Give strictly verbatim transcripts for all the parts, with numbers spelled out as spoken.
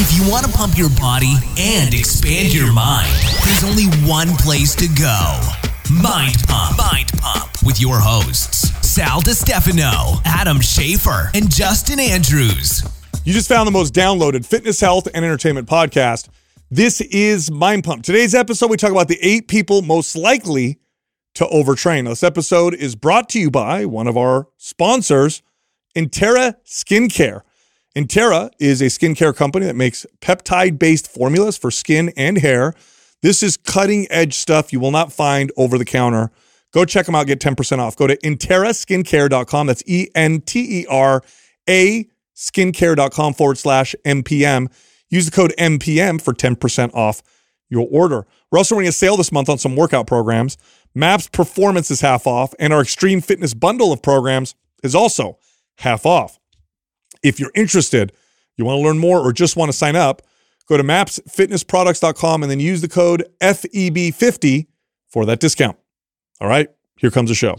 If you want to pump your body and expand your mind, there's only one place to go. Mind Pump. Mind Pump. With your hosts, Sal DiStefano, Adam Schafer, and Justin Andrews. You just found the most downloaded fitness, health, and entertainment podcast. This is Mind Pump. Today's episode, we talk about the eight people most likely to overtrain. This episode is brought to you by one of our sponsors, Entera Skincare. Entera is a skincare company that makes peptide-based formulas for skin and hair. This is cutting-edge stuff you will not find over-the-counter. Go check them out. Get ten percent off. Go to entera skincare dot com. That's E N T E R A skincare dot com forward slash M P M. Use the code M P M for ten percent off your order. We're also running a sale this month on some workout programs. MAPS Performance is half off, and our Extreme Fitness Bundle of programs is also half off. If you're interested, you want to learn more or just want to sign up, go to maps fitness products dot com and then use the code F E B fifty for that discount. All right, here comes the show.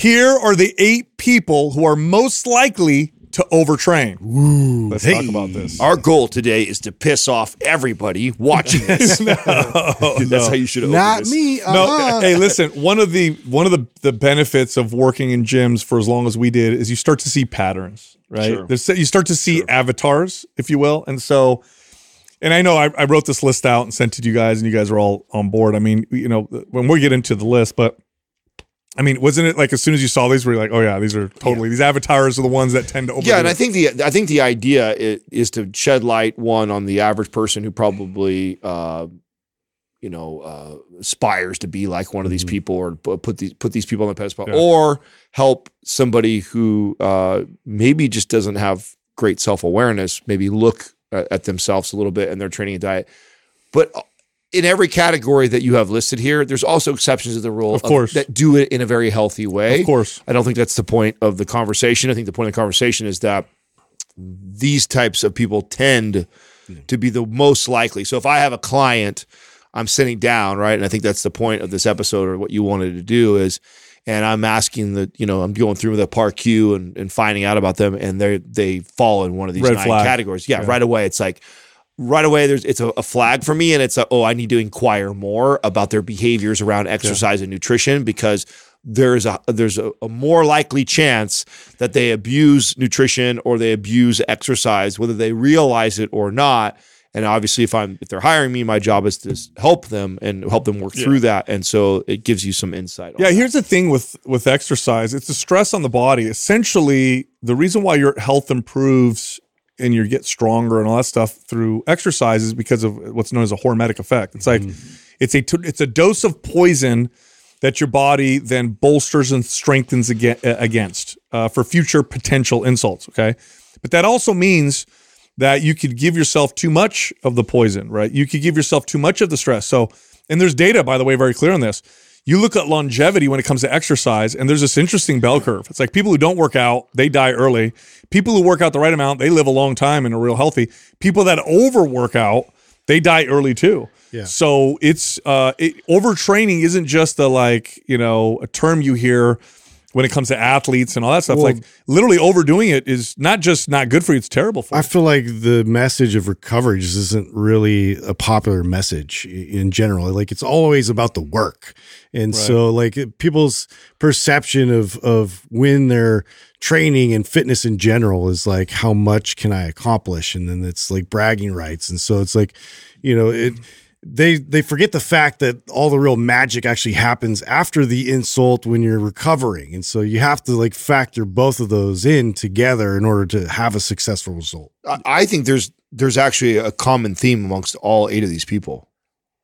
Here are the eight people who are most likely to overtrain. Ooh, Let's hey. talk about this. Our goal today is to piss off everybody watching this. no, That's no. how you should open Not this. me. Uh-huh. No. Hey, listen, one of the one of the, the benefits of working in gyms for as long as we did is you start to see patterns, right? Sure. There's, you start to see sure. avatars, if you will. And so... And I know I, I wrote this list out and sent it to you guys, and you guys are all on board. I mean, you know, when we get into the list, but I mean, wasn't it like as soon as you saw these, were you like, oh yeah, these are totally yeah. these avatars are the ones that tend to over. Yeah, and I think the I think the idea is, is to shed light one on the average person who probably uh, you know uh, aspires to be like one of these mm-hmm. people, or put these put these people on the pedestal, yeah. or help somebody who uh, maybe just doesn't have great self-awareness, maybe look at themselves a little bit and their training and diet. But in every category that you have listed here, there's also exceptions to the rule of course. Of, that do it in a very healthy way. Of course. I don't think that's the point of the conversation. I think the point of the conversation is that these types of people tend mm. to be the most likely. So if I have a client I'm sitting down, right? And I think that's the point of this episode, or what you wanted to do is, and I'm asking the, you know, I'm going through the P A R Q and, and finding out about them, and they they fall in one of these Red nine flag. categories. Yeah, yeah, right away. It's like, right away, there's it's a, a flag for me, and it's a, oh, I need to inquire more about their behaviors around exercise yeah. and nutrition, because there's a there's a, a more likely chance that they abuse nutrition or they abuse exercise, whether they realize it or not. And obviously, if I'm if they're hiring me, my job is to help them and help them work yeah. through that. And so it gives you some insight. Yeah, on here's that. the thing with with exercise: it's the stress on the body. Essentially, the reason why your health improves and you get stronger and all that stuff through exercise is because of what's known as a hormetic effect. It's like mm-hmm. it's a it's a dose of poison that your body then bolsters and strengthens against uh, for future potential insults. Okay, but that also means that you could give yourself too much of the poison, right? You could give yourself too much of the stress. So, and there's data, by the way, very clear on this. You look at longevity when it comes to exercise, and there's this interesting bell curve. It's like people who don't work out, they die early. People who work out the right amount, they live a long time and are real healthy. People that overwork out, they die early too. Yeah. So it's uh, it, overtraining isn't just a like, you know, a term you hear when it comes to athletes and all that stuff. Well, like literally overdoing it is not just not good for you, it's terrible for you. I feel like the message of recovery just isn't really a popular message in general. Like it's always about the work. And right. so like people's perception of, of when they're training and fitness in general is like, how much can I accomplish? And then it's like bragging rights. And so it's like, you know, it, They they forget the fact that all the real magic actually happens after the insult when you're recovering. And so you have to like factor both of those in together in order to have a successful result. I think there's there's actually a common theme amongst all eight of these people.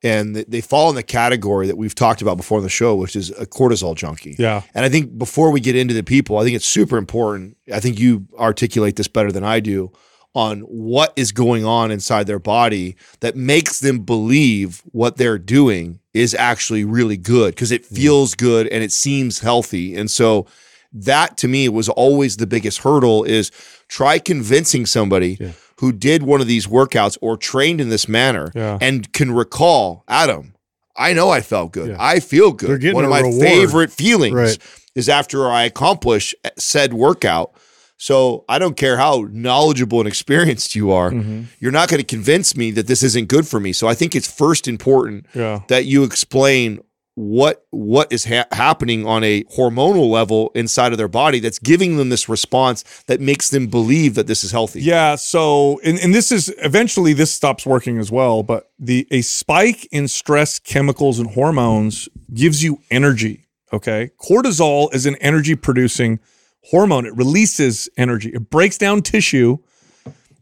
And they fall in the category that we've talked about before on the show, which is a cortisol junkie. Yeah. And I think before we get into the people, I think it's super important. I think you articulate this better than I do, on what is going on inside their body that makes them believe what they're doing is actually really good, because it feels good and it seems healthy. And so that to me was always the biggest hurdle, is try convincing somebody yeah. who did one of these workouts or trained in this manner yeah. and can recall, Adam, I know I felt good. Yeah. I feel good. One of my reward. favorite feelings right. is after I accomplish said workout. So I don't care how knowledgeable and experienced you are, mm-hmm. you're not going to convince me that this isn't good for me. So I think it's first important yeah. that you explain what what is ha- happening on a hormonal level inside of their body that's giving them this response that makes them believe that this is healthy. Yeah, so, and, and this is, eventually this stops working as well, but the a spike in stress chemicals and hormones gives you energy, okay? Cortisol is an energy-producing hormone. It releases energy. It breaks down tissue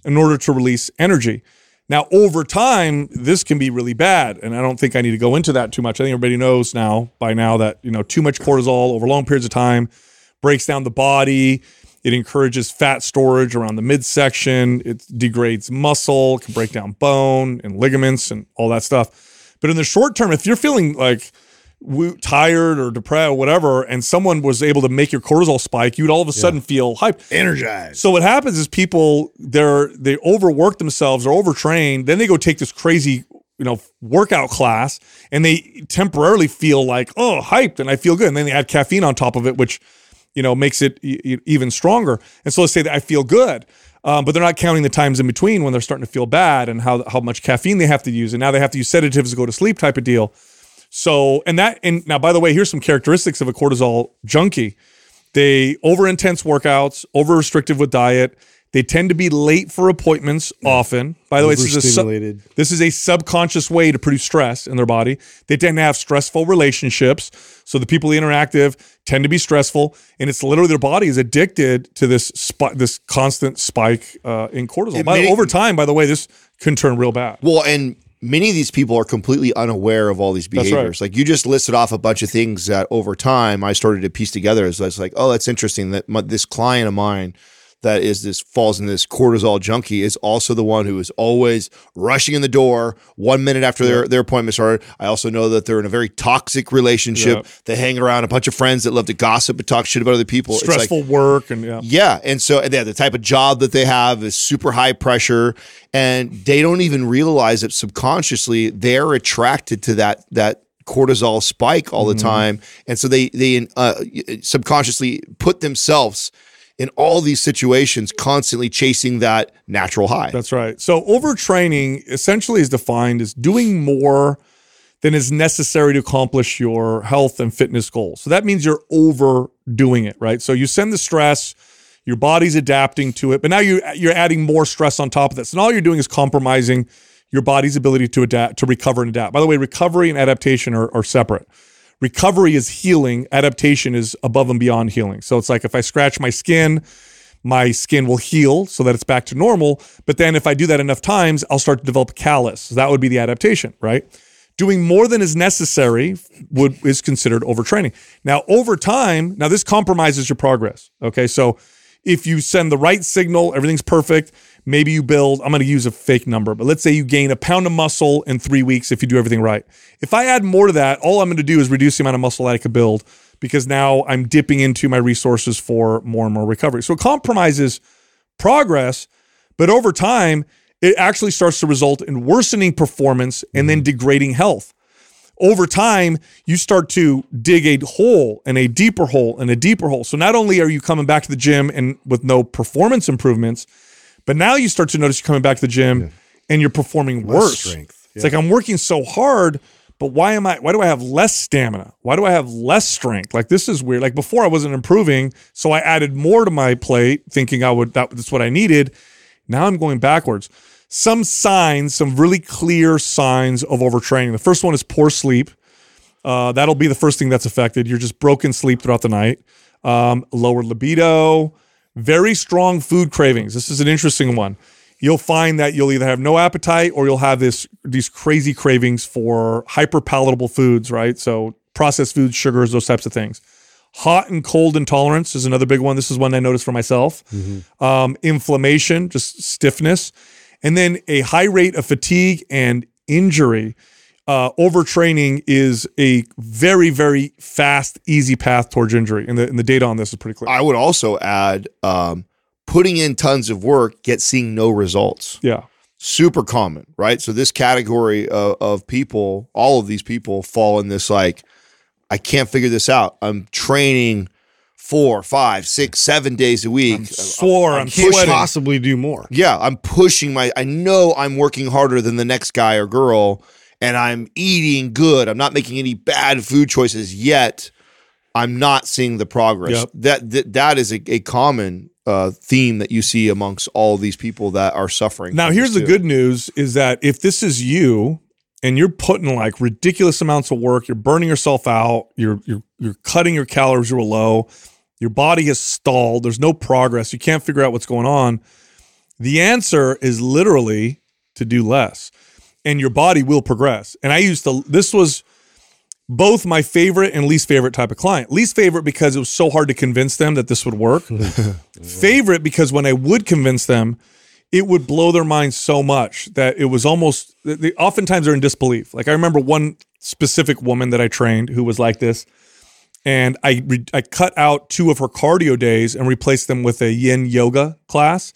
in order to release energy. Now, over time, this can be really bad, and I don't think I need to go into that too much. I think everybody knows now, by now, that you know too much cortisol over long periods of time breaks down the body. It encourages fat storage around the midsection. It degrades muscle, can break down bone and ligaments and all that stuff. But in the short term, if you're feeling like tired or depressed or whatever, and someone was able to make your cortisol spike, you'd all of a sudden yeah. feel hyped. Energized. So what happens is people, they're, they overwork themselves or overtrain. Then they go take this crazy, you know, workout class, and they temporarily feel like, oh, hyped, and I feel good. And then they add caffeine on top of it, which, you know, makes it e- even stronger. And so let's say that I feel good, um, but they're not counting the times in between when they're starting to feel bad and how how much caffeine they have to use. And now they have to use sedatives to go to sleep type of deal. So, and that, and now, by the way, here's some characteristics of a cortisol junkie. They over intense workouts, over restrictive with diet. They tend to be late for appointments often. By the way, this is, a su- this is a subconscious way to produce stress in their body. They tend to have stressful relationships. So the people they interact with tend to be stressful. And it's literally their body is addicted to this sp- this constant spike uh, in cortisol. By, may- over time, by the way, this can turn real bad. Well, and many of these people are completely unaware of all these behaviors. Right. Like you just listed off a bunch of things that over time I started to piece together. As I was like, oh, that's interesting that my, this client of mine that is this falls into this cortisol junkie is also the one who is always rushing in the door one minute after yep. their, their appointment started. I also know that they're in a very toxic relationship. Yep. They hang around a bunch of friends that love to gossip and talk shit about other people. Stressful it's like, work. and Yeah. yeah. And so and the type of job that they have is super high pressure. And they don't even realize that subconsciously they're attracted to that that cortisol spike all the mm. time. And so they they uh, subconsciously put themselves in all these situations constantly chasing that natural high. That's right. So overtraining essentially is defined as doing more than is necessary to accomplish your health and fitness goals. So that means you're overdoing it, right? So you send the stress, your body's adapting to it, but now you, you're adding more stress on top of this. And all you're doing is compromising your body's ability to adapt, to recover and adapt. By the way, recovery and adaptation are, are separate. Recovery is healing. Adaptation is above and beyond healing. So it's like if I scratch my skin, my skin will heal so that it's back to normal. But then if I do that enough times, I'll start to develop callus. So that would be the adaptation, right? Doing more than is necessary would is considered overtraining. Now, over time, now this compromises your progress, okay? So if you send the right signal, everything's perfect. Maybe you build, I'm going to use a fake number, but let's say you gain a pound of muscle in three weeks if you do everything right. If I add more to that, all I'm going to do is reduce the amount of muscle that I could build because now I'm dipping into my resources for more and more recovery. So it compromises progress, but over time, it actually starts to result in worsening performance and then degrading health. Over time, you start to dig a hole and a deeper hole and a deeper hole. So not only are you coming back to the gym and with no performance improvements, but now you start to notice you're coming back to the gym yeah. and you're performing less worse. Strength. Yeah. It's like, I'm working so hard, but why am I, why do I have less stamina? Why do I have less strength? Like, this is weird. Like before I wasn't improving. So I added more to my plate thinking I would, that, that's what I needed. Now I'm going backwards. Some signs, some really clear signs of overtraining. The first one is poor sleep. Uh, that'll be the first thing that's affected. You're just broken sleep throughout the night. Um, lower libido. Very strong food cravings. This is an interesting one. You'll find that you'll either have no appetite or you'll have this these crazy cravings for hyper-palatable foods, right? So processed foods, sugars, those types of things. Hot and cold intolerance is another big one. This is one I noticed for myself. Mm-hmm. Um, inflammation, just stiffness. And then a high rate of fatigue and injury. Uh, overtraining is a very, very fast, easy path towards injury. And the, and the data on this is pretty clear. I would also add um, putting in tons of work, yet seeing no results. Yeah. Super common, right? So this category of, of people, all of these people fall in this like, I can't figure this out. I'm training four, five, six, seven days a week. I'm sore. I'm, I'm pushing, possibly do more. Yeah, I'm pushing my, I know I'm working harder than the next guy or girl, and I'm eating good. I'm not making any bad food choices yet. I'm not seeing the progress. Yep. That, that that is a, a common uh, theme that you see amongst all these people that are suffering. Now, here's the good news is that if this is you and you're putting like ridiculous amounts of work, you're burning yourself out, you're you're you're cutting your calories real low, your body is stalled, there's no progress, you can't figure out what's going on, the answer is literally to do less. And your body will progress. And I used to, this was both my favorite and least favorite type of client. Least favorite because it was so hard to convince them that this would work. Favorite because when I would convince them, it would blow their mind so much that it was almost, they oftentimes are in disbelief. Like I remember one specific woman that I trained who was like this, and I re- I cut out two of her cardio days and replaced them with a yin yoga class.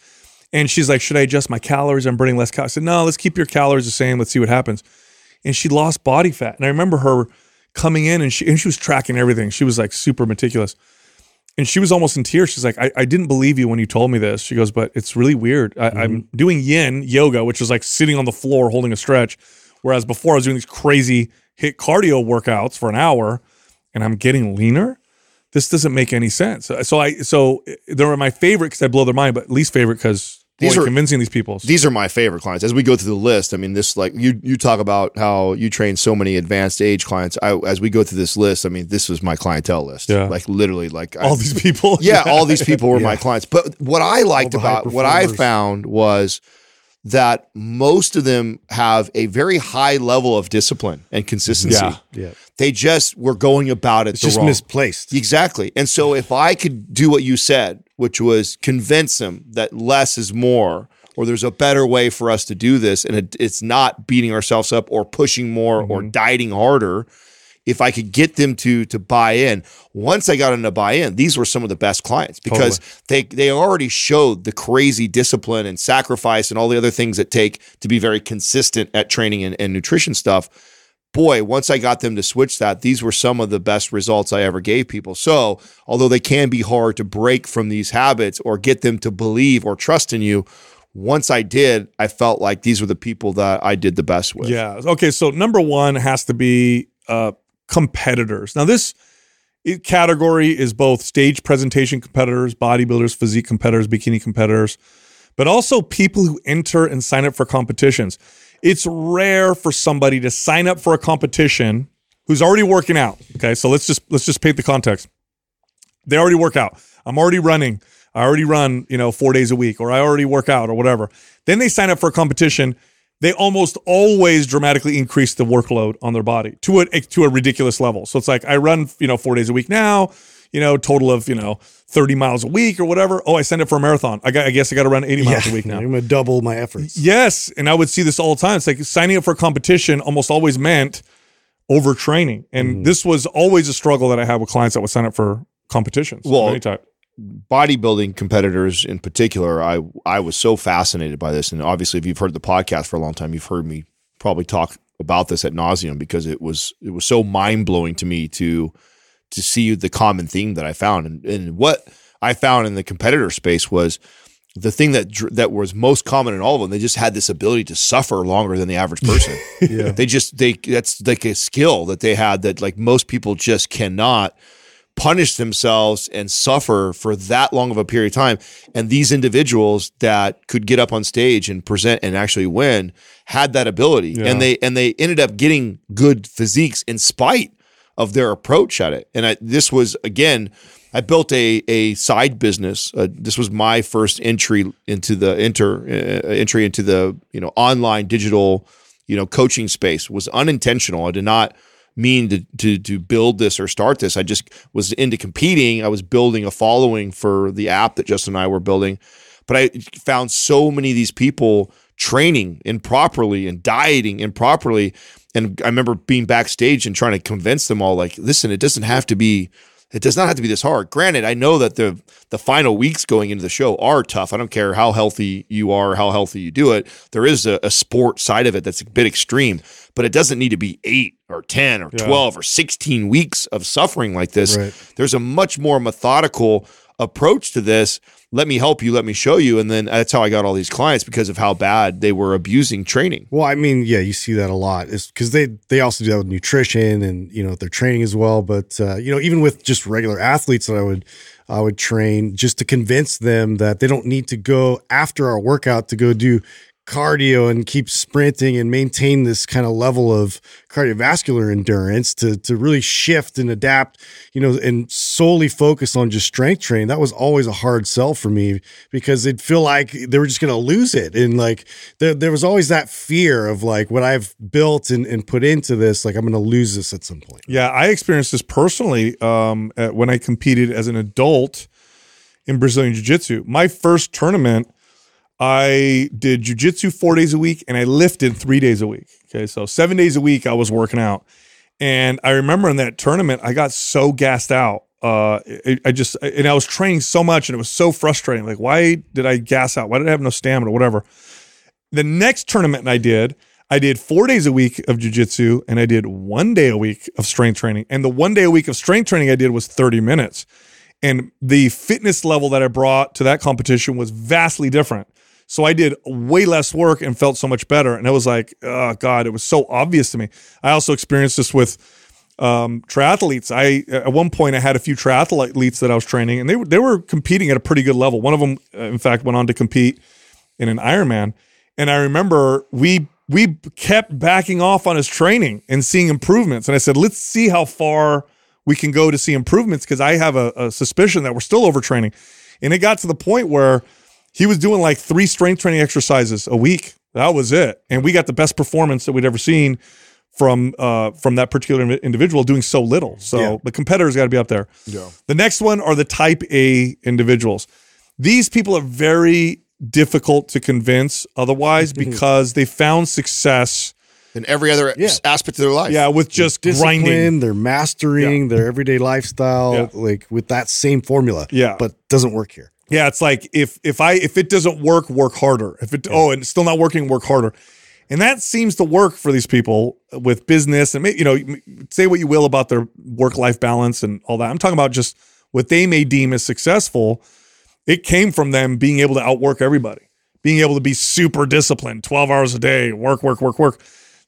And she's like, should I adjust my calories? I'm burning less calories. I said, no, let's keep your calories the same. Let's see what happens. And she lost body fat. And I remember her coming in, and she and she was tracking everything. She was like super meticulous. And she was almost in tears. She's like, I, I didn't believe you when you told me this. She goes, but it's really weird. I, mm-hmm. I'm doing yin yoga, which is like sitting on the floor holding a stretch. Whereas before I was doing these crazy hit cardio workouts for an hour, and I'm getting leaner. This doesn't make any sense. So I so they were my favorite because I blow their mind, but least favorite because These boy, are convincing these people. These are my favorite clients. As we go through the list, I mean, this like you you talk about how you train so many advanced age clients. I, as we go through this list, I mean, this was my clientele list. Yeah. Like literally, like all I, these people. Yeah, yeah, all these people were yeah. my clients. But what I liked about what I found was that most of them have a very high level of discipline and consistency. Yeah, yeah. They just were going about it it's the just wrong. Misplaced. Exactly. And so if I could do what you said, which was convince them that less is more, or there's a better way for us to do this, and it, it's not beating ourselves up or pushing more mm-hmm. or dieting harder, if I could get them to to buy in. Once I got them to buy in, these were some of the best clients because totally. they they already showed the crazy discipline and sacrifice and all the other things that take to be very consistent at training and, and nutrition stuff. Boy, once I got them to switch that, these were some of the best results I ever gave people. So although they can be hard to break from these habits or get them to believe or trust in you, once I did, I felt like these were the people that I did the best with. Yeah. Okay, so number one has to be uh, competitors. Now this category is both stage presentation competitors, bodybuilders, physique competitors, bikini competitors, but also people who enter and sign up for competitions. It's rare for somebody to sign up for a competition who's already working out. Okay, so let's just let's just paint the context. They already work out. I'm already running. I already run, you know, four days a week, or I already work out, or whatever. Then they sign up for a competition. They almost always dramatically increase the workload on their body to a to a ridiculous level. So it's like I run, you know, four days a week now. You know, total of, you know, thirty miles a week or whatever. Oh, I signed up for a marathon. I, got, I guess I got to run eighty miles yeah. a week now. I'm going to double my efforts. Yes. And I would see this all the time. It's like signing up for a competition almost always meant overtraining. And mm. this was always a struggle that I had with clients that would sign up for competitions. Well, any type. Bodybuilding competitors in particular, I, I was so fascinated by this. And obviously, if you've heard the podcast for a long time, you've heard me probably talk about this ad nauseum because it was it was so mind-blowing to me to – to see the common theme that I found. And, and what I found in the competitor space was the thing that that was most common in all of them. They just had this ability to suffer longer than the average person. yeah. They just, they that's like a skill that they had that like most people just cannot punish themselves and suffer for that long of a period of time. And these individuals that could get up on stage and present and actually win had that ability. Yeah. And they and they ended up getting good physiques in spite of their approach at it. And I, this was, again, I built a a side business. Uh, this was my first entry into the enter uh, entry into the, you know, online digital, you know, coaching space. It was unintentional. I did not mean to, to to build this or start this. I just was into competing. I was building a following for the app that Justin and I were building. But I found so many of these people training improperly and dieting improperly. And I remember being backstage and trying to convince them all, like, listen, it doesn't have to be, It does not have to be this hard. Granted, I know that the the final weeks going into the show are tough. I don't care how healthy you are, how healthy you do it. There is a, a sport side of it that's a bit extreme, but it doesn't need to be eight or ten or yeah. twelve or sixteen weeks of suffering like this. Right. There's a much more methodical approach to this. Let me help you. Let me show you. And then that's how I got all these clients, because of how bad they were abusing training. Well, I mean, yeah, you see that a lot. It's because they, they also do that with nutrition and, you know, their training as well. But, uh, you know, even with just regular athletes that I would, I would train just to convince them that they don't need to go after our workout to go do cardio and keep sprinting and maintain this kind of level of cardiovascular endurance to, to really shift and adapt, you know, and solely focus on just strength training. That was always a hard sell for me, because it'd feel like they were just going to lose it. And like, there, there was always that fear of like what I've built and, and put into this, like I'm going to lose this at some point. Yeah. I experienced this personally um, at, when I competed as an adult in Brazilian jiu-jitsu. My first tournament, I did jiu-jitsu four days a week and I lifted three days a week. Okay, so seven days a week I was working out. And I remember in that tournament, I got so gassed out. Uh, it, I just, and I was training so much and it was so frustrating. Like, why did I gas out? Why did I have no stamina or whatever? The next tournament I did, I did four days a week of jiu-jitsu and I did one day a week of strength training. And the one day a week of strength training I did was thirty minutes. And the fitness level that I brought to that competition was vastly different. So I did way less work and felt so much better. And I was like, oh, God, it was so obvious to me. I also experienced this with um, triathletes. I At one point, I had a few triathletes that I was training, and they were, they were competing at a pretty good level. One of them, in fact, went on to compete in an Ironman. And I remember we we kept backing off on his training and seeing improvements. And I said, let's see how far we can go to see improvements, because I have a, a suspicion that we're still overtraining. And it got to the point where he was doing like three strength training exercises a week. That was it. And we got the best performance that we'd ever seen from uh, from that particular individual doing so little. So yeah. The competitor's got to be up there. Yeah. The next one are the type A individuals. These people are very difficult to convince otherwise, because they found success in every other yeah. aspect of their life. Yeah, with just their grinding. They're mastering yeah. their everyday lifestyle, yeah. like with that same formula. Yeah. But doesn't work here. Yeah, it's like if if I if it doesn't work, work harder. If it yeah. oh, and it's still not working, work harder. And that seems to work for these people with business, and you know, say what you will about their work-life balance and all that. I'm talking about just what they may deem as successful. It came from them being able to outwork everybody, being able to be super disciplined, twelve hours a day, work, work, work, work.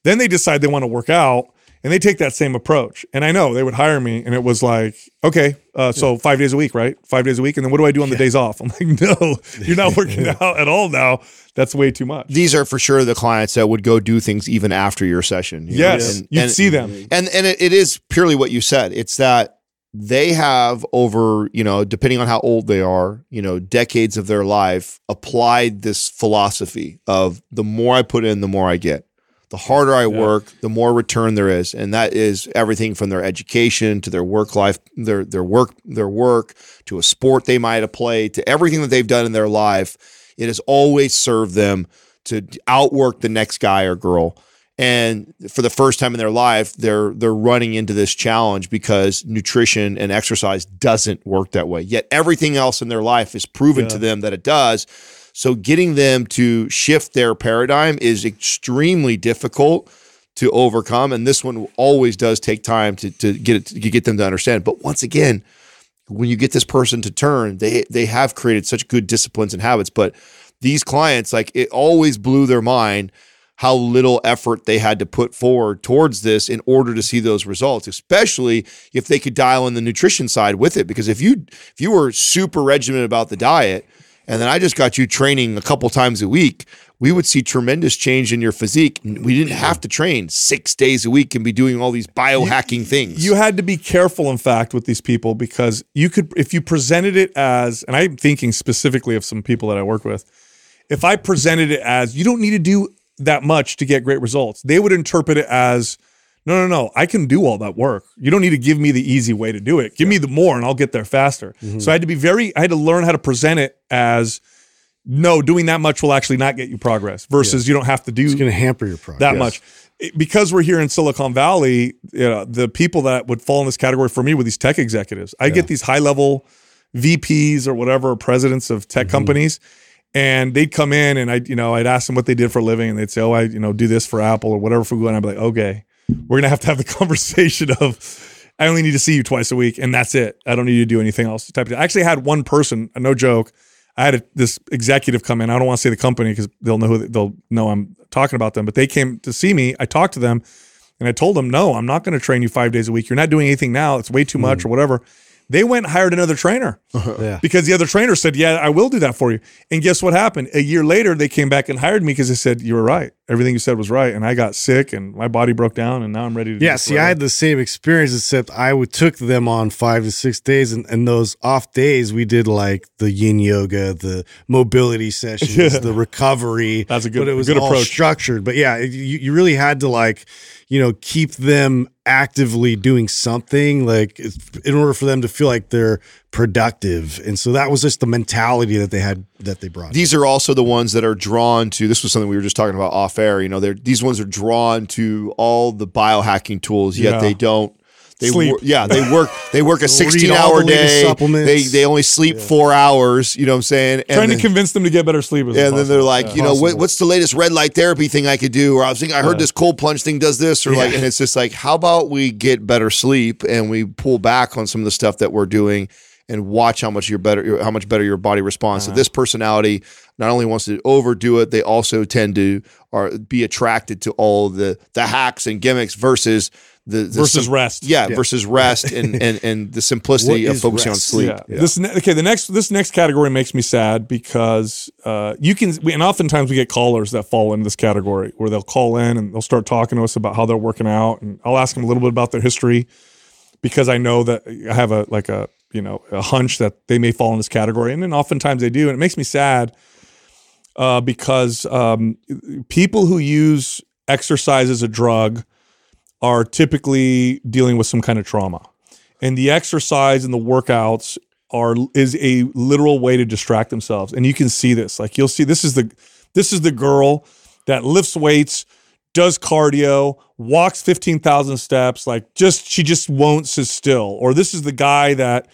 Then they decide they want to work out, and they take that same approach. And I know they would hire me, and it was like, okay, uh, so yeah. five days a week, right? Five days a week. And then what do I do on the yeah. days off? I'm like, no, you're not working yeah. out at all now. That's way too much. These are for sure the clients that would go do things even after your session. You yes, know? And, you'd and, see them. And and it, it is purely what you said. It's that they have over, you know, depending on how old they are, you know, decades of their life applied this philosophy of the more I put in, the more I get. The harder I work, yeah. the more return there is, and that is everything from their education to their work life, their their work, their work to a sport they might have played, to everything that they've done in their life. It has always served them to outwork the next guy or girl. And for the first time in their life, they're they're running into this challenge because nutrition and exercise doesn't work that way. Yet everything else in their life is proven yeah. to them that it does. So getting them to shift their paradigm is extremely difficult to overcome, and this one always does take time to to get it, to get them to understand. But once again, when you get this person to turn, they they have created such good disciplines and habits. But these clients, like, it always blew their mind how little effort they had to put forward towards this in order to see those results, especially if they could dial in the nutrition side with it. Because if you if you were super regimented about the diet, and then I just got you training a couple times a week, we would see tremendous change in your physique. We didn't have to train six days a week and be doing all these biohacking you, things. You had to be careful, in fact, with these people, because you could, if you presented it as, and I'm thinking specifically of some people that I work with, if I presented it as, you don't need to do that much to get great results, they would interpret it as, no, no, no, I can do all that work. You don't need to give me the easy way to do it. Give yeah. me the more and I'll get there faster. Mm-hmm. So I had to be very, I had to learn how to present it as no, doing that much will actually not get you progress versus yeah. you don't have to do it's going to hamper your progress that yes. much. Because we're here in Silicon Valley, you know, the people that would fall in this category for me were these tech executives. I yeah. get these high level V Ps or whatever, presidents of tech mm-hmm. companies, and they'd come in and I, you know, I'd ask them what they did for a living, and they'd say, "Oh, I, you know, do this for Apple or whatever for Google." And I'd be like, "Okay, we're gonna have to have the conversation of I only need to see you twice a week, and that's it. I don't need you to do anything else." Type of. I actually had one person, no joke. I had a, this executive come in. I don't want to say the company because they'll know who they, they'll know I'm talking about them. But they came to see me. I talked to them, and I told them, "No, I'm not going to train you five days a week. You're not doing anything now. It's way too much mm. or whatever." They went and hired another trainer yeah. because the other trainer said, "Yeah, I will do that for you." And guess what happened? A year later, they came back and hired me because they said, "You were right. Everything you said was right." And I got sick and my body broke down and now I'm ready to do yeah, see, forever. I had the same experience, except I would took them on five to six days. And, and those off days, we did like the yin yoga, the mobility sessions, yeah. the recovery. That's a good, but it was a good all approach. Structured. But yeah, you, you really had to like, you know, keep them actively doing something like in order for them to feel like they're productive. And so that was just the mentality that they had, that they brought. These in. Are also the ones that are drawn to, this was something we were just talking about off air. You know, they're, these ones are drawn to all the biohacking tools, yet yeah. they don't, they, sleep. Wor- yeah, they work, they work a sixteen hour day. They, they only sleep yeah. four hours. You know what I'm saying? And Trying then, to convince them to get better sleep. And possible. Then they're like, yeah, you know, what, what's the latest red light therapy thing I could do? Or I was thinking, I heard yeah. this cold plunge thing does this or yeah. like, and it's just like, how about we get better sleep and we pull back on some of the stuff that we're doing and watch how much you're better, how much better your body responds. Uh-huh. So this personality not only wants to overdo it, they also tend to are be attracted to all the the hacks and gimmicks versus the, the versus sim- rest. Yeah, yeah, versus rest and and and the simplicity of focusing rest? On sleep. Yeah. Yeah. This ne- okay, the next this next category makes me sad because uh, you can we, and oftentimes we get callers that fall into this category where they'll call in and they'll start talking to us about how they're working out, and I'll ask them a little bit about their history because I know that I have a like a you know, a hunch that they may fall in this category. And then oftentimes they do. And it makes me sad uh, because um, people who use exercise as a drug are typically dealing with some kind of trauma. And the exercise and the workouts are is a literal way to distract themselves. And you can see this. Like you'll see this is the this is the girl that lifts weights, does cardio, walks fifteen thousand steps, like just, she just won't sit still. Or this is the guy that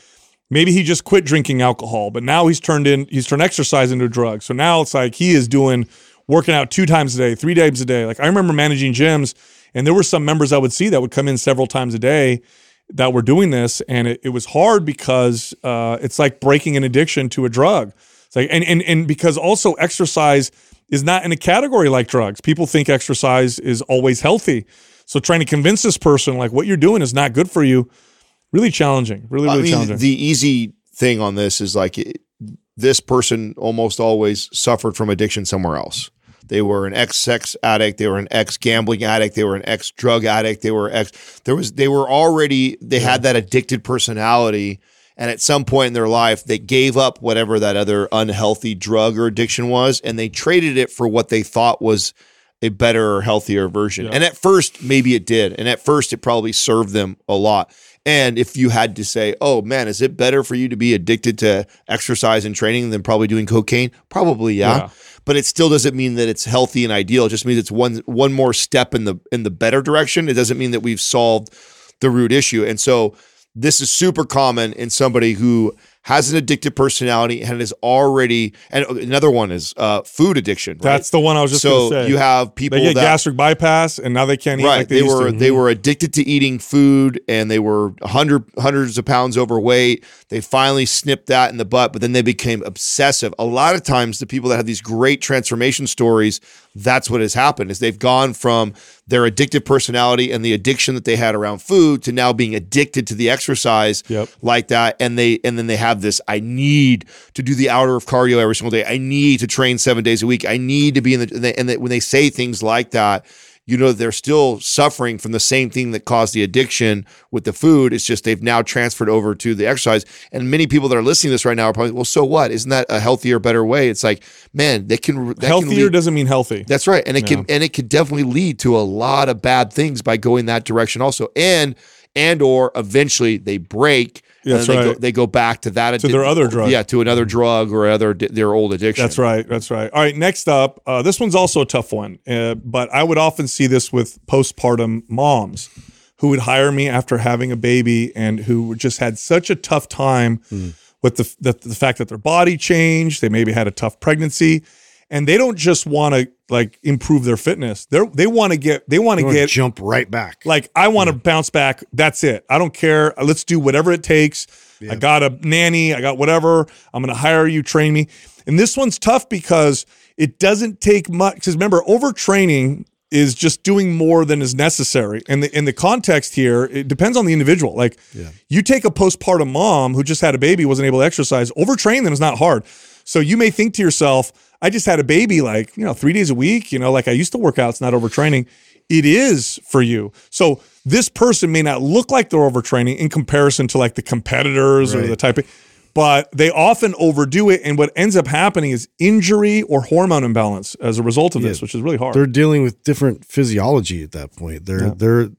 maybe he just quit drinking alcohol, but now he's turned in, he's turned exercise into a drug. So now it's like he is doing, working out two times a day, three times a day. Like I remember managing gyms and there were some members I would see that would come in several times a day that were doing this. And it, it was hard because uh, it's like breaking an addiction to a drug. It's like, and, and, and because also exercise is not in a category like drugs. People think exercise is always healthy. So trying to convince this person like what you're doing is not good for you, really challenging, really, really I mean, challenging. The easy thing on this is like it, this person almost always suffered from addiction somewhere else. They were an ex-sex addict. They were an ex-gambling addict. They were an ex-drug addict. They were ex, there was, they were already, they had that addicted personality. And at some point in their life, they gave up whatever that other unhealthy drug or addiction was, and they traded it for what they thought was a better or healthier version. Yeah. And at first, maybe it did. And at first, it probably served them a lot. And if you had to say, oh, man, is it better for you to be addicted to exercise and training than probably doing cocaine? Probably, yeah. yeah. But it still doesn't mean that it's healthy and ideal. It just means it's one one more step in the in the better direction. It doesn't mean that we've solved the root issue. And so this is super common in somebody who has an addictive personality and is already, and another one is uh, food addiction. Right? That's the one I was just so going to say. You have people they get that gastric bypass and now they can't eat right, like they, they used were, to. They were addicted to eating food and they were hundred, hundreds of pounds overweight. They finally snipped that in the butt, but then they became obsessive. A lot of times the people that have these great transformation stories, that's what has happened is they've gone from their addictive personality and the addiction that they had around food to now being addicted to the exercise yep. like that. And they, and then they have this, I need to do the hour of cardio every single day. I need to train seven days a week. I need to be in the, and, they, and they, when they say things like that, you know, they're still suffering from the same thing that caused the addiction with the food. It's just they've now transferred over to the exercise. And many people that are listening to this right now are probably, well, so what? Isn't that a healthier, better way? It's like, man, they can that healthier can lead, doesn't mean healthy. That's right, and it yeah. can and it could definitely lead to a lot of bad things by going that direction also. And and or eventually they break. And that's then they right. Go, they go back to that. To their other drug. Yeah, to another drug or other their old addiction. That's right. That's right. All right, next up, uh, this one's also a tough one, uh, but I would often see this with postpartum moms who would hire me after having a baby and who just had such a tough time mm. with the, the the fact that their body changed. They maybe had a tough pregnancy, and they don't just want to like improve their fitness. They're, they want to get, they want to get, jump right back. Like I want to yeah. bounce back. That's it. I don't care. Let's do whatever it takes. Yeah. I got a nanny. I got whatever. I'm going to hire you, train me. And this one's tough because it doesn't take much. Cause remember, overtraining is just doing more than is necessary. And the, in the context here, it depends on the individual. Like yeah. you take a postpartum mom who just had a baby, wasn't able to exercise, overtrain them is not hard. So you may think to yourself, I just had a baby like, you know, three days a week, you know, like I used to work out. It's not overtraining. It is for you. So this person may not look like they're overtraining in comparison to like the competitors right. or the type of, but they often overdo it. And what ends up happening is injury or hormone imbalance as a result of yeah. this, which is really hard. They're dealing with different physiology at that point. They're, yeah. they're,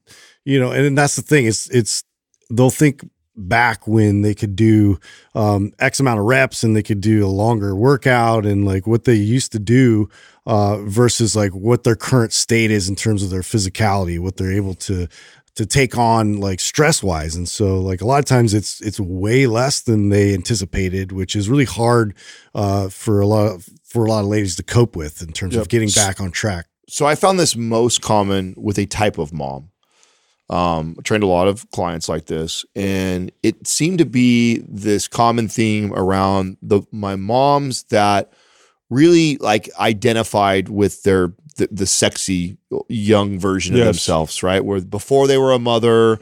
you know, and, and that's the thing is it's, they'll think back when they could do um, X amount of reps and they could do a longer workout and like what they used to do uh, versus like what their current state is in terms of their physicality, what they're able to to take on like stress wise. And so like a lot of times it's, it's way less than they anticipated, which is really hard uh, for a lot of, for a lot of ladies to cope with in terms yep. of getting back on track. So I found this most common with a type of mom. Um, I trained a lot of clients like this, and it seemed to be this common theme around the my moms that really like identified with their the, the sexy young version of yes. themselves, right? Where before they were a mother,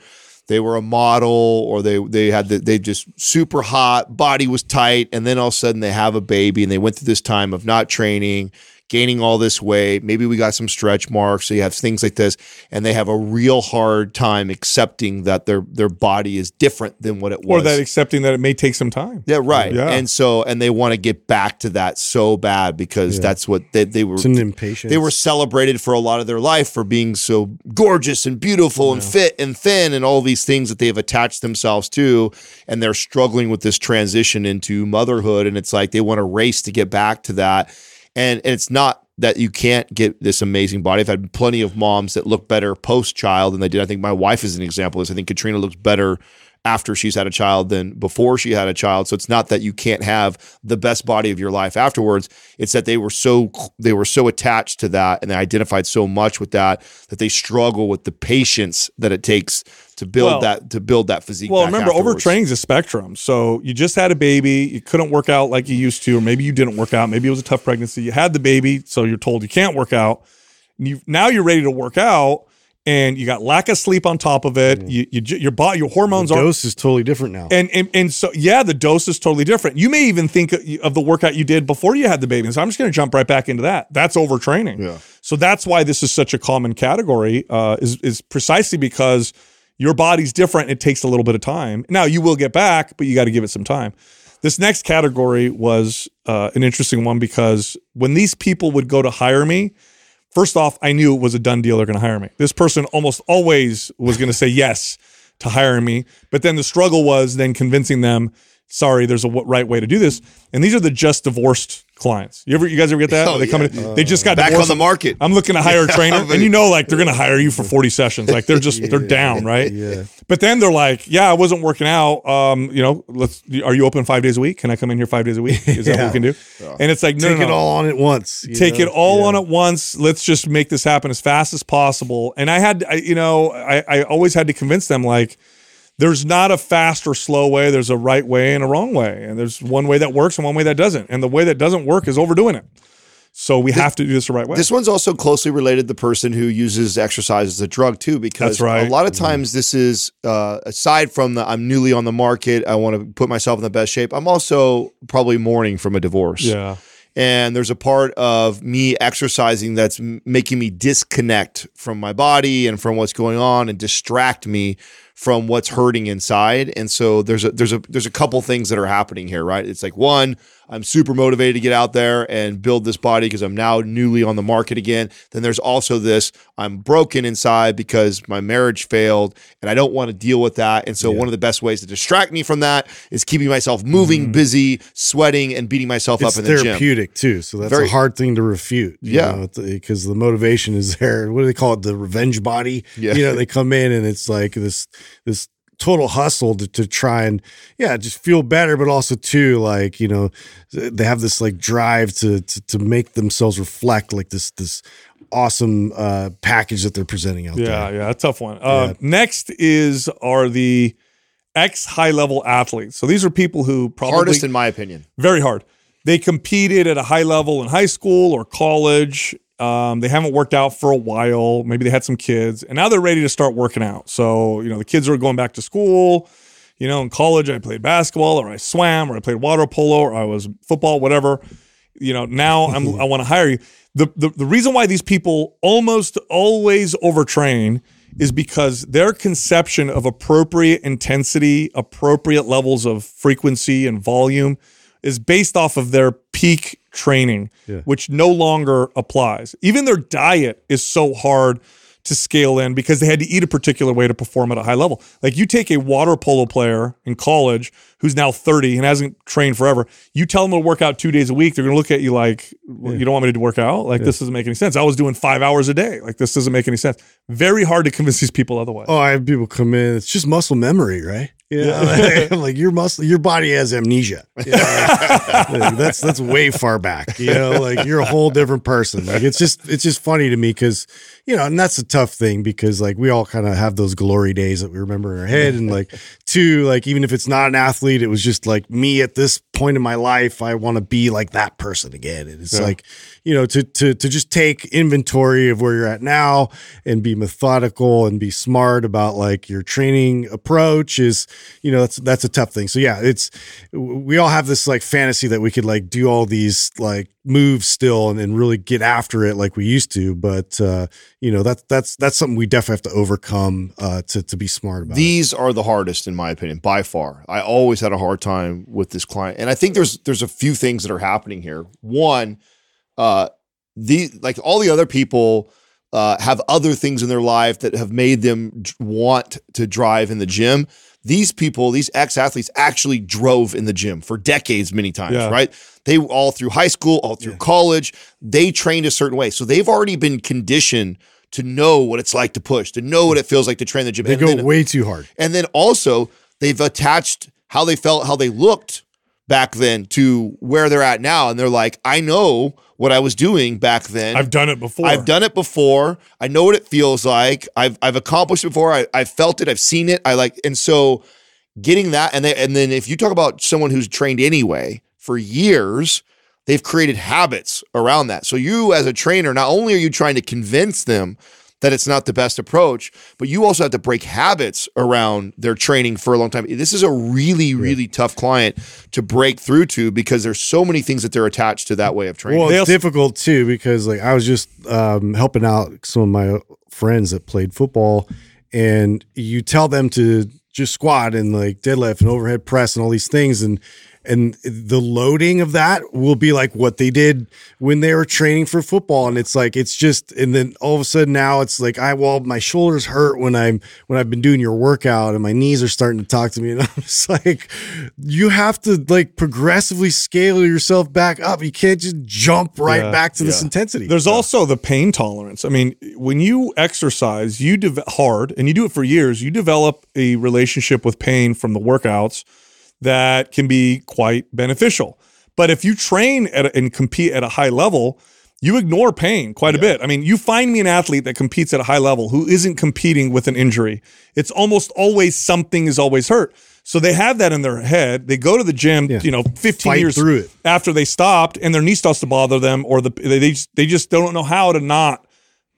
they were a model, or they they had the, they just super hot, body was tight, and then all of a sudden they have a baby, and they went through this time of not training, gaining all this weight, maybe we got some stretch marks, so you have things like this, and they have a real hard time accepting that their their body is different than what it was. Or that accepting that it may take some time. Yeah, right. Yeah. And so, and they want to get back to that so bad because yeah. that's what they, they were. It's an impatience. They were celebrated for a lot of their life for being so gorgeous and beautiful yeah. and fit and thin and all these things that they've attached themselves to, and they're struggling with this transition into motherhood, and it's like they want to race to get back to that. And, and it's not that you can't get this amazing body. I've had plenty of moms that look better post-child than they did. I think my wife is an example of this. I think Katrina looks better after she's had a child than before she had a child. So it's not that you can't have the best body of your life afterwards. It's that they were so they were so attached to that, and they identified so much with that that they struggle with the patience that it takes to build well, that to build that physique. Well, back remember, afterwards. Overtraining's a spectrum. So you just had a baby, you couldn't work out like you used to, or maybe you didn't work out. Maybe it was a tough pregnancy. You had the baby, so you're told you can't work out. You now you're ready to work out. And you got lack of sleep on top of it. Mm. You, you, your body, your hormones are. The dose is totally different now. And, and and so, yeah, the dose is totally different. You may even think of the workout you did before you had the baby. And so I'm just going to jump right back into that. That's overtraining. Yeah. So that's why this is such a common category uh, is, is precisely because your body's different. It takes a little bit of time. Now, you will get back, but you got to give it some time. This next category was uh, an interesting one because when these people would go to hire me, first off, I knew it was a done deal. They're going to hire me. This person almost always was going to say yes to hiring me. But then the struggle was then convincing them, sorry, there's a w- right way to do this. And these are the just divorced clients. You ever, you guys ever get that? Oh, they come yeah. in, uh, they just got back divorced. On the market. I'm looking to hire yeah, a trainer. But, and you know, like they're going to hire you for forty sessions. Like they're just, yeah, they're down. Right. Yeah. But then they're like, yeah, I wasn't working out. Um, you know, let's, are you open five days a week? Can I come in here five days a week? Is yeah. that what we can do? Oh. And it's like, no, take no, no. it all on at once. Take know? it all yeah. on at once. Let's just make this happen as fast as possible. And I had, I, you know, I, I always had to convince them like, there's not a fast or slow way. There's a right way and a wrong way. And there's one way that works and one way that doesn't. And the way that doesn't work is overdoing it. So we this, have to do this the right way. This one's also closely related to the person who uses exercise as a drug too, because right. a lot of times mm-hmm. this is, uh, aside from the I'm newly on the market, I want to put myself in the best shape. I'm also probably mourning from a divorce. Yeah. And there's a part of me exercising that's making me disconnect from my body and from what's going on and distract me from what's hurting inside. And so there's a there's a there's a couple things that are happening here, right? It's like, one, I'm super motivated to get out there and build this body because I'm now newly on the market again. Then there's also this, I'm broken inside because my marriage failed and I don't want to deal with that. And so yeah. one of the best ways to distract me from that is keeping myself moving, mm. busy, sweating, and beating myself it's up in the gym. It's therapeutic too. So that's Very, a hard thing to refute. You yeah. Because the motivation is there. What do they call it? The revenge body. Yeah. You know, they come in and it's like this, this, total hustle to, to try and yeah just feel better, but also too, like, you know, they have this like drive to to, to make themselves reflect like this this awesome uh package that they're presenting out yeah, there yeah yeah a tough one. uh yeah. Next is are the ex high level athletes. So these are people who probably hardest in my opinion very hard they competed at a high level in high school or college. Um, they haven't worked out for a while. Maybe they had some kids and now they're ready to start working out. So, you know, the kids are going back to school, you know, in college, I played basketball or I swam or I played water polo or I was football, whatever, you know, now I'm, I want to hire you. The, the, the reason why these people almost always overtrain is because their conception of appropriate intensity, appropriate levels of frequency and volume is based off of their peak training, yeah. which no longer applies. Even their diet is so hard to scale in because they had to eat a particular way to perform at a high level. Like you take a water polo player in college who's now thirty and hasn't trained forever. You tell them to work out two days a week. They're going to look at you like, well, yeah. you don't want me to work out? Like yeah. this doesn't make any sense. I was doing five hours a day. Like this doesn't make any sense. Very hard to convince these people otherwise. Oh, I have people come in. It's just muscle memory, right? Yeah, like, like your muscle, your body has amnesia. Yeah, like that's that's way far back. You know, like you're a whole different person. Like it's just it's just funny to me because, you know, and that's a tough thing because like we all kind of have those glory days that we remember in our head, and like two, like even if it's not an athlete, it was just like me at this point in my life. I want to be like that person again, and it's yeah. like, you know, to to to just take inventory of where you're at now and be methodical and be smart about like your training approach is. You know, that's that's a tough thing. So yeah, it's we all have this like fantasy that we could like do all these like moves still and, and really get after it like we used to, but uh you know, that's that's that's something we definitely have to overcome uh to to be smart about. These it. are the hardest in my opinion by far. I always had a hard time with this client, and I think there's there's a few things that are happening here. One, uh the like all the other people uh have other things in their life that have made them want to drive in the gym. These people, these ex-athletes actually drove in the gym for decades, many times, yeah. right? They all through high school, all through yeah. college, they trained a certain way. So they've already been conditioned to know what it's like to push, to know what it feels like to train in the gym. They and go then, way too hard. And then also they've attached how they felt, how they looked back then to where they're at now. And they're like, I know what I was doing back then. I've done it before. I've done it before. I know what it feels like. I've I've accomplished it before. I I've felt it. I've seen it. I like, and so getting that, and they, and then if you talk about someone who's trained anyway for years, they've created habits around that. So you as a trainer, not only are you trying to convince them that it's not the best approach, but you also have to break habits around their training for a long time. This is a really, really yeah. tough client to break through to because there's so many things that they're attached to that way of training. Well, it's also- difficult too because like I was just um, helping out some of my friends that played football, and you tell them to just squat and like deadlift and overhead press and all these things, and and the loading of that will be like what they did when they were training for football. And it's like, it's just, and then all of a sudden now it's like, I, well, my shoulders hurt when I'm, when I've been doing your workout and my knees are starting to talk to me. And I'm just like, you have to like progressively scale yourself back up. You can't just jump right yeah, back to yeah. this intensity. There's yeah. also the pain tolerance. I mean, when you exercise, you do de- hard and you do it for years, you develop a relationship with pain from the workouts that can be quite beneficial. But if you train at a, and compete at a high level, you ignore pain quite yeah. a bit. I mean, you find me an athlete that competes at a high level who isn't competing with an injury. It's almost always something is always hurt. So they have that in their head. They go to the gym, yeah. you know, fifteen Fight years through it. After they stopped, and their knee starts to bother them, or the they, they just they just don't know how to not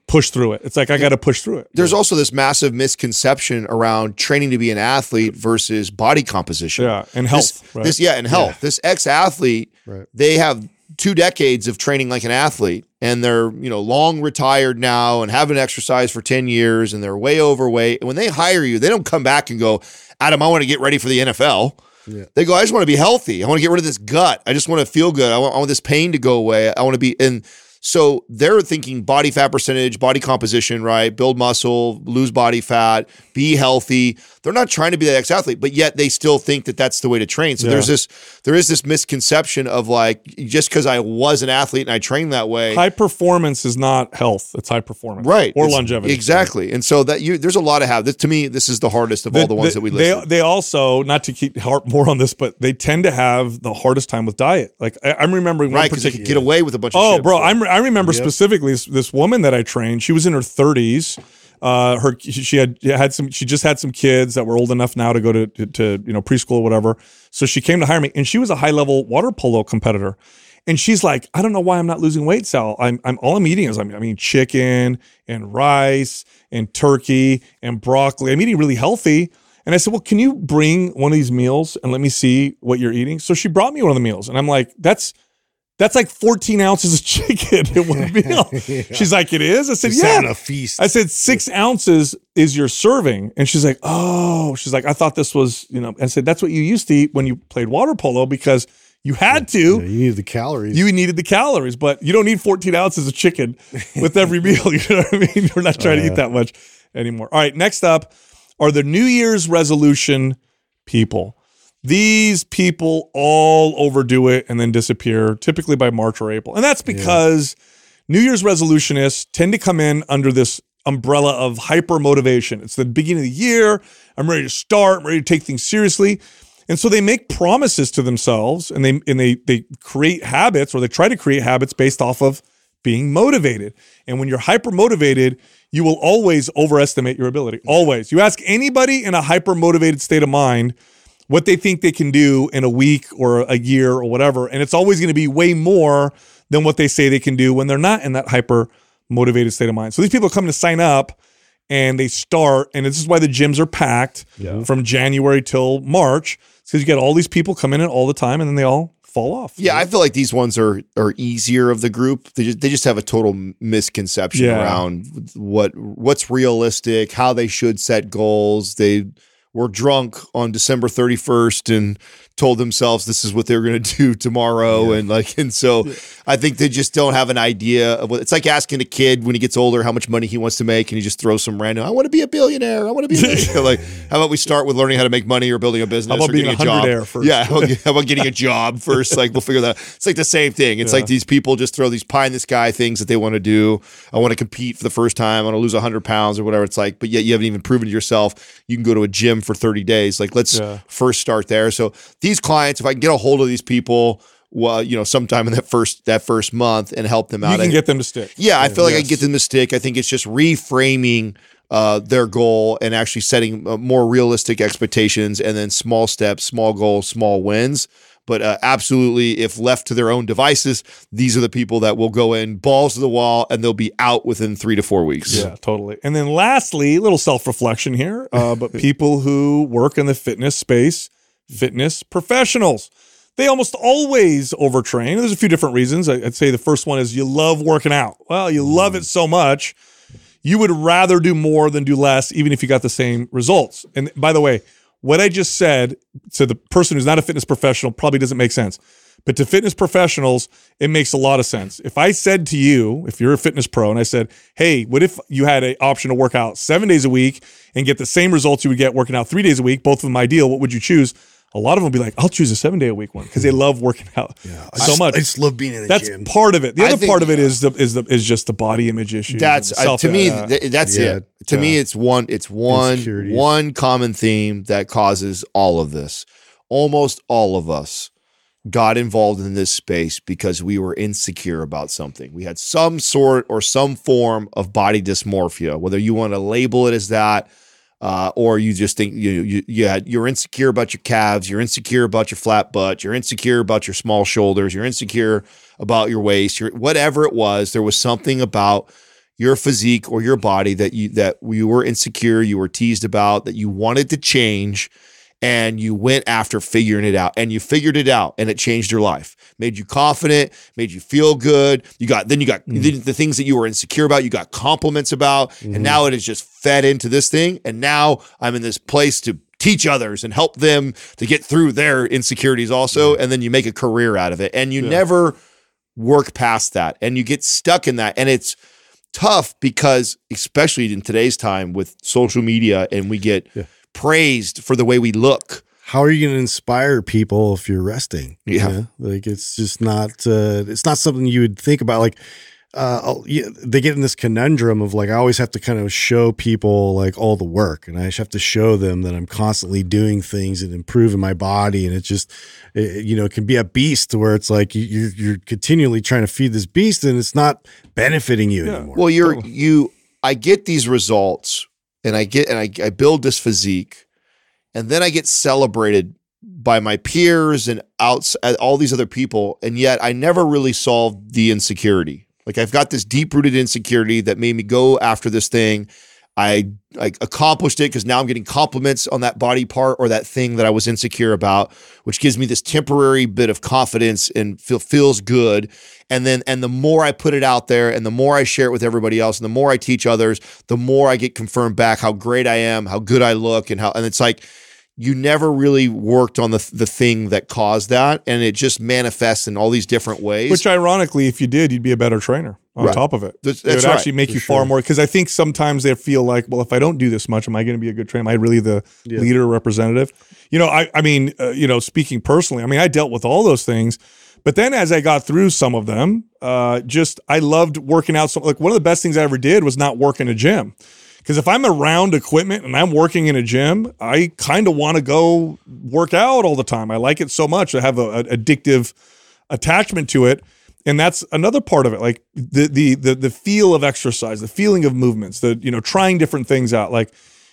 push through it. It's like, I got to push through it. There's yeah. also this massive misconception around training to be an athlete versus body composition. Yeah, and health. This, right? this yeah, and health. Yeah. This ex-athlete, right. they have two decades of training like an athlete, and they're, you know, long retired now and haven't exercised for ten years, and they're way overweight. And when they hire you, they don't come back and go, Adam, I want to get ready for the N F L. Yeah. They go, I just want to be healthy. I want to get rid of this gut. I just want to feel good. I want, I want this pain to go away. I want to be in. So they're thinking body fat percentage, body composition, right? Build muscle, lose body fat, be healthy. They're not trying to be the ex-athlete, but yet they still think that that's the way to train. So yeah. there's this, there is this misconception of like, just because I was an athlete and I trained that way. High performance is not health. It's high performance. Right. Or it's longevity. Exactly. And so that you, there's a lot of have. This, to me, this is the hardest of the, all the ones the, that we listed. They, they also, not to keep harp more on this, but they tend to have the hardest time with diet. Like I, I'm remembering one right, because they could get away with a bunch of oh, shit. Oh, bro, I'm I remember yep. specifically this, this woman that I trained. She was in her thirties. Uh, her she had had some. She just had some kids that were old enough now to go to, to to you know preschool or whatever. So she came to hire me, and she was a high level water polo competitor. And she's like, I don't know why I'm not losing weight, Sal. I'm I'm all I'm eating is I'm, I'm eating chicken and rice and turkey and broccoli. I'm eating really healthy. And I said, well, can you bring one of these meals and let me see what you're eating? So she brought me one of the meals, and I'm like, that's. That's like fourteen ounces of chicken in one meal. yeah. She's like, it is? I said, she's yeah. a feast. I said, six ounces is your serving. And she's like, oh. She's like, I thought this was, you know. I said, that's what you used to eat when you played water polo because you had to. Yeah, you needed the calories. You needed the calories, but you don't need fourteen ounces of chicken with every meal. You know what I mean? We're not trying uh, to eat that much anymore. All right, next up are the New Year's resolution people. These people all overdo it and then disappear, typically by March or April. And that's because yeah. New Year's resolutionists tend to come in under this umbrella of hyper-motivation. It's the beginning of the year. I'm ready to start. I'm ready to take things seriously. And so they make promises to themselves, and they and they they create habits, or they try to create habits based off of being motivated. And when you're hyper-motivated, you will always overestimate your ability. Always. You ask anybody in a hyper-motivated state of mind what they think they can do in a week or a year or whatever. And it's always going to be way more than what they say they can do when they're not in that hyper motivated state of mind. So these people come to sign up and they start, and this is why the gyms are packed yeah. from January till March. It's because you get all these people coming in all the time and then they all fall off. Yeah, right? I feel like these ones are are easier of the group. They just, they just have a total misconception yeah. around what what's realistic, how they should set goals. They were drunk on December thirty-first and told themselves this is what they're going to do tomorrow. Yeah. And like, and so yeah. I think they just don't have an idea of what it's like asking a kid when he gets older, how much money he wants to make. And he just throws some random, I want to be a billionaire. I want to be a billionaire. Like, how about we start with learning how to make money or building a business? How about or being getting a job? Air first? Yeah. How about, how about getting a job first? Like, we'll figure that out. It's like the same thing. It's yeah. like these people just throw these pie in the sky things that they want to do. I want to compete for the first time. I want to lose a hundred pounds or whatever. It's like, but yet you haven't even proven to yourself. You can go to a gym for thirty days. Like, let's yeah. first start there. So these clients, if I can get a hold of these people, well, you know, sometime in that first that first month and help them out. You can I, get them to stick. Yeah, yeah I feel yes. like I can get them to stick. I think it's just reframing uh, their goal and actually setting uh, more realistic expectations, and then small steps, small goals, small wins. But uh, absolutely, if left to their own devices, these are the people that will go in balls to the wall, and they'll be out within three to four weeks. Yeah, totally. And then lastly, a little self-reflection here, uh, but people who work in the fitness space, fitness professionals, they almost always overtrain. There's a few different reasons. I'd say the first one is you love working out. Well, you love it so much, you would rather do more than do less, even if you got the same results. And by the way, what I just said to the person who's not a fitness professional probably doesn't make sense, but to fitness professionals, it makes a lot of sense. If I said to you, if you're a fitness pro, and I said, hey, what if you had an option to work out seven days a week and get the same results you would get working out three days a week, both of them ideal, what would you choose? A lot of them will be like, I'll choose a seven-day-a-week one because they love working out yeah, so I much. I just love being in the that's gym. That's part of it. The other think, part of it is the is the is just the body image issue. That's uh, to me. Th- that's yeah, it. To yeah. me, it's one. It's one. One common theme that causes all of this. Almost all of us got involved in this space because we were insecure about something. We had some sort or some form of body dysmorphia. Whether you want to label it as that. Uh, or you just think you you you had, you're insecure about your calves, you're insecure about your flat butt, you're insecure about your small shoulders, you're insecure about your waist, your whatever it was, there was something about your physique or your body that you that you were insecure, you were teased about, that you wanted to change, and you went after figuring it out, and you figured it out, and it changed your life, made you confident, made you feel good. You got, then you got mm-hmm. the, the things that you were insecure about, you got compliments about, mm-hmm. and now it is just fed into this thing. And now I'm in this place to teach others and help them to get through their insecurities also. Yeah. And then you make a career out of it, and you yeah. never work past that, and you get stuck in that. And it's tough because, especially in today's time with social media, and we get yeah. praised for the way we look. How are you going to inspire people if you're resting? Yeah. You know? Like, it's just not, uh, it's not something you would think about. Like, Uh, yeah, they get in this conundrum of like, I always have to kind of show people like all the work, and I just have to show them that I'm constantly doing things and improving my body. And it just, it, you know, it can be a beast where it's like you, you're continually trying to feed this beast, and it's not benefiting you yeah. anymore. Well, you're, you, I get these results, and I get, and I, I build this physique, and then I get celebrated by my peers and outs all these other people. And yet I never really solved the insecurity. Like, I've got this deep-rooted insecurity that made me go after this thing. I, I accomplished it because now I'm getting compliments on that body part or that thing that I was insecure about, which gives me this temporary bit of confidence and feel, feels good. And then, and the more I put it out there, and the more I share it with everybody else, and the more I teach others, the more I get confirmed back how great I am, how good I look, and how. And it's like, you never really worked on the the thing that caused that, and it just manifests in all these different ways. Which, ironically, if you did, you'd be a better trainer on right. top of it. That's, that's it would right. actually make For you sure. far more, because I think sometimes they feel like, well, if I don't do this much, am I going to be a good trainer? Am I really the yeah. leader representative? You know, I, I mean, uh, you know, speaking personally, I mean, I dealt with all those things. But then as I got through some of them, uh, just I loved working out. So, like, one of the best things I ever did was not work in a gym. Because if I'm around equipment and I'm working in a gym, I kind of want to go work out all the time. I like it so much. I have an addictive attachment to it. And that's another part of it. Like the, the, the, the feel of exercise, the feeling of movements, the, you know, trying different things out. Like,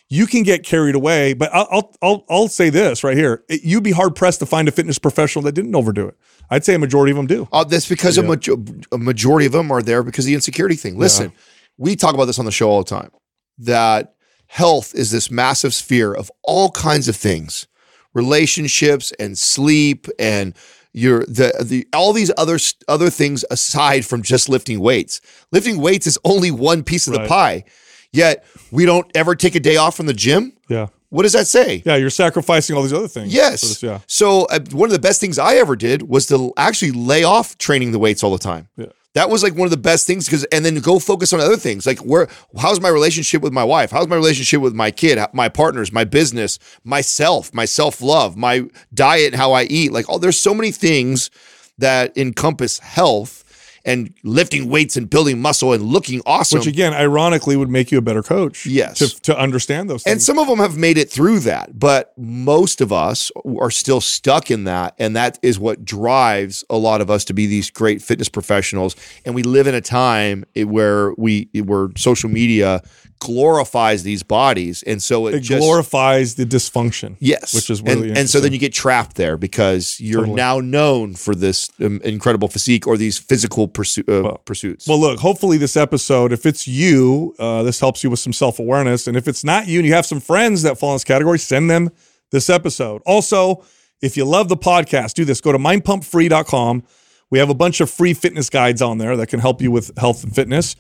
you can get carried away, but I'll, I'll, I'll, I'll say this right here. It, you'd be hard pressed to find a fitness professional that didn't overdo it. I'd say a majority of them do. Oh, that's because yeah. a, ma- a majority of them are there because of the insecurity thing. Listen, yeah. we talk about this on the show all the time, that health is this massive sphere of all kinds of things, relationships and sleep and your the the all these other other things aside from just lifting weights. Lifting weights is only one piece of right. the pie. Yet we don't ever take a day off from the gym. Yeah. What does that say? Yeah, you're sacrificing all these other things. Yes. This, yeah. So uh, one of the best things I ever did was to actually lay off training the weights all the time. Yeah. That was like one of the best things, because, and then go focus on other things. Like, where, how's my relationship with my wife? How's my relationship with my kid, my partners, my business, myself, my self-love, my diet, how I eat? Like, oh, there's so many things that encompass health and lifting weights and building muscle and looking awesome. Which, again, ironically would make you a better coach. Yes. To, to understand those things. And some of them have made it through that, but most of us are still stuck in that. And that is what drives a lot of us to be these great fitness professionals. And we live in a time where we where social media glorifies these bodies. And so it, it just glorifies the dysfunction. Yes. Which is really and, and so then you get trapped there, because you're totally. now known for this um, incredible physique or these physical Pursuit, uh, well, pursuits. Well, look, hopefully this episode, if it's you, uh, this helps you with some self-awareness. And if it's not you and you have some friends that fall in this category, send them this episode. Also, if you love the podcast, do this. Go to mind pump free dot com. We have a bunch of free fitness guides on there that can help you with health and fitness.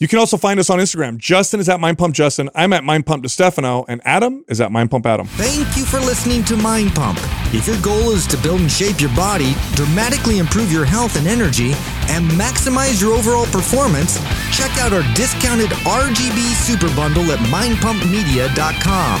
You can also find us on Instagram. Justin is at Mind Pump Justin. I'm at Mind Pump DiStefano, and Adam is at Mind Pump Adam. Thank you for listening to Mind Pump. If your goal is to build and shape your body, dramatically improve your health and energy, and maximize your overall performance, check out our discounted R G B Super Bundle at mind pump media dot com.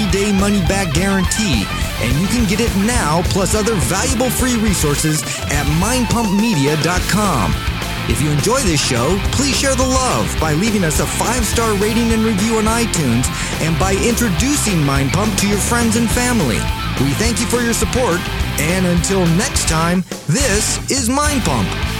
day money-back guarantee, and you can get it now plus other valuable free resources at mind pump media dot com. If you enjoy this show, please share the love by leaving us a five-star rating and review on iTunes and by introducing Mind Pump to your friends and family. We thank you for your support, and until next time, this is Mind Pump.